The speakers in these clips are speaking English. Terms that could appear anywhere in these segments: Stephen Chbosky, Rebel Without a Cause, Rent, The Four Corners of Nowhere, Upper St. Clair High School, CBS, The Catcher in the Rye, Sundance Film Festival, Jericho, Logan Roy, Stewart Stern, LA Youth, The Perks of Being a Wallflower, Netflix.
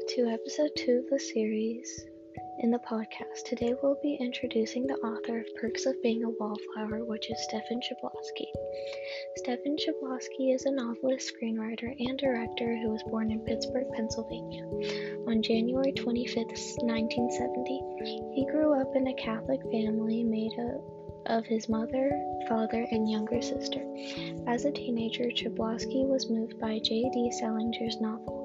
back to episode 2 of the series in the podcast. Today we'll be introducing the author of Perks of Being a Wallflower, which is Stephen Chbosky. Stephen Chbosky is a novelist, screenwriter, and director who was born in Pittsburgh, Pennsylvania on January 25, 1970. He grew up in a Catholic family made up of his mother, father, and younger sister. As a teenager, Chbosky was moved by J.D. Salinger's novel,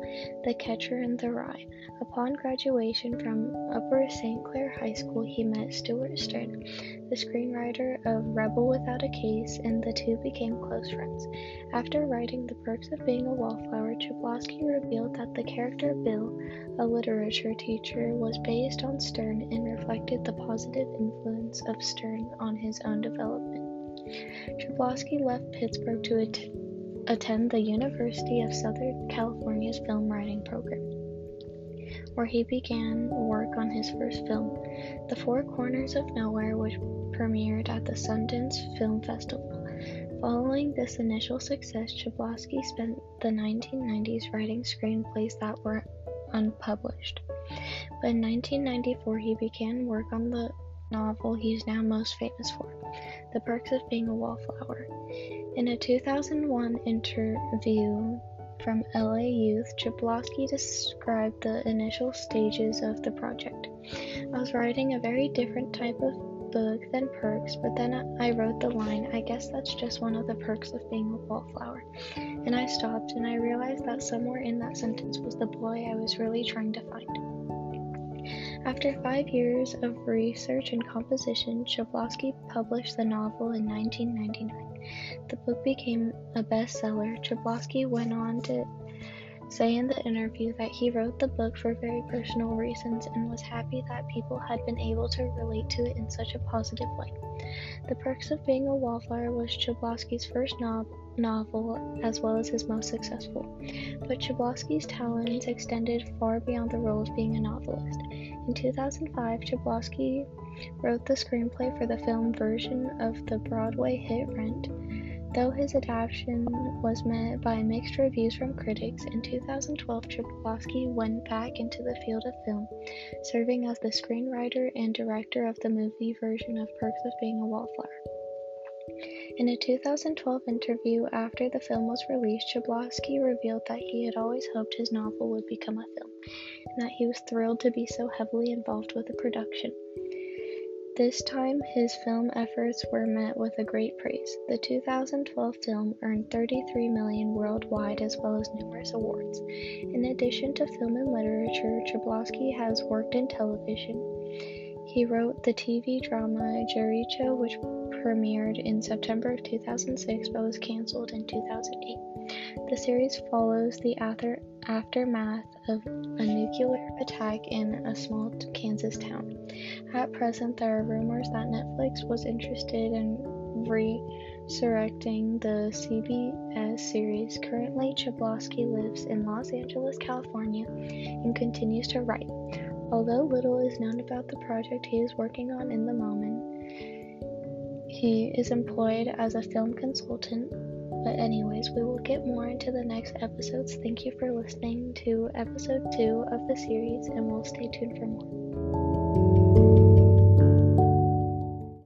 The Catcher in the Rye. Upon graduation from Upper St. Clair High School, he met Stewart Stern, the screenwriter of Rebel Without a Cause, and the two became close friends. After writing The Perks of Being a Wallflower, Chbosky revealed that the character Bill, a literature teacher, was based on Stern and reflected the positive influence of Stern on his own development. Chbosky left Pittsburgh to attend the University of Southern California's film writing program, where he began work on his first film, The Four Corners of Nowhere, which premiered at the Sundance Film Festival. Following this initial success, Chbosky spent the 1990s writing screenplays that were unpublished. But in 1994, he began work on the novel he is now most famous for, The Perks of Being a Wallflower. In a 2001 interview from LA Youth, Chbosky described the initial stages of the project. I was writing a very different type of book than Perks, but then I wrote the line, I guess that's just one of the perks of being a wallflower. And I stopped, and I realized that somewhere in that sentence was the boy I was really trying to find. After 5 years of research and composition, Chbosky published the novel in 1999. The book became a bestseller. Chbosky went on to say in the interview that he wrote the book for very personal reasons and was happy that people had been able to relate to it in such a positive way. The Perks of Being a Wallflower was Chbosky's first novel as well as his most successful, but Chbosky's talents extended far beyond the role of being a novelist. In 2005, Chbosky wrote the screenplay for the film version of the Broadway hit Rent. Though his adaptation was met by mixed reviews from critics, in 2012 Chbosky went back into the field of film, serving as the screenwriter and director of the movie version of Perks of Being a Wallflower. In a 2012 interview after the film was released, Chbosky revealed that he had always hoped his novel would become a film, and that he was thrilled to be so heavily involved with the production. This time, his film efforts were met with a great praise. The 2012 film earned $33 million worldwide as well as numerous awards. In addition to film and literature, Chbosky has worked in television. He wrote the TV drama Jericho, which premiered in September of 2006 but was canceled in 2008. The series follows the aftermath of a nuclear attack in a small Kansas town. At present, there are rumors that Netflix was interested in resurrecting the CBS series. Currently, Chbosky lives in Los Angeles, California, and continues to write. Although little is known about the project he is working on in the moment, he is employed as a film consultant. But anyways, we will get more into the next episodes. Thank you for listening to episode 2 of the series, and we'll stay tuned for more.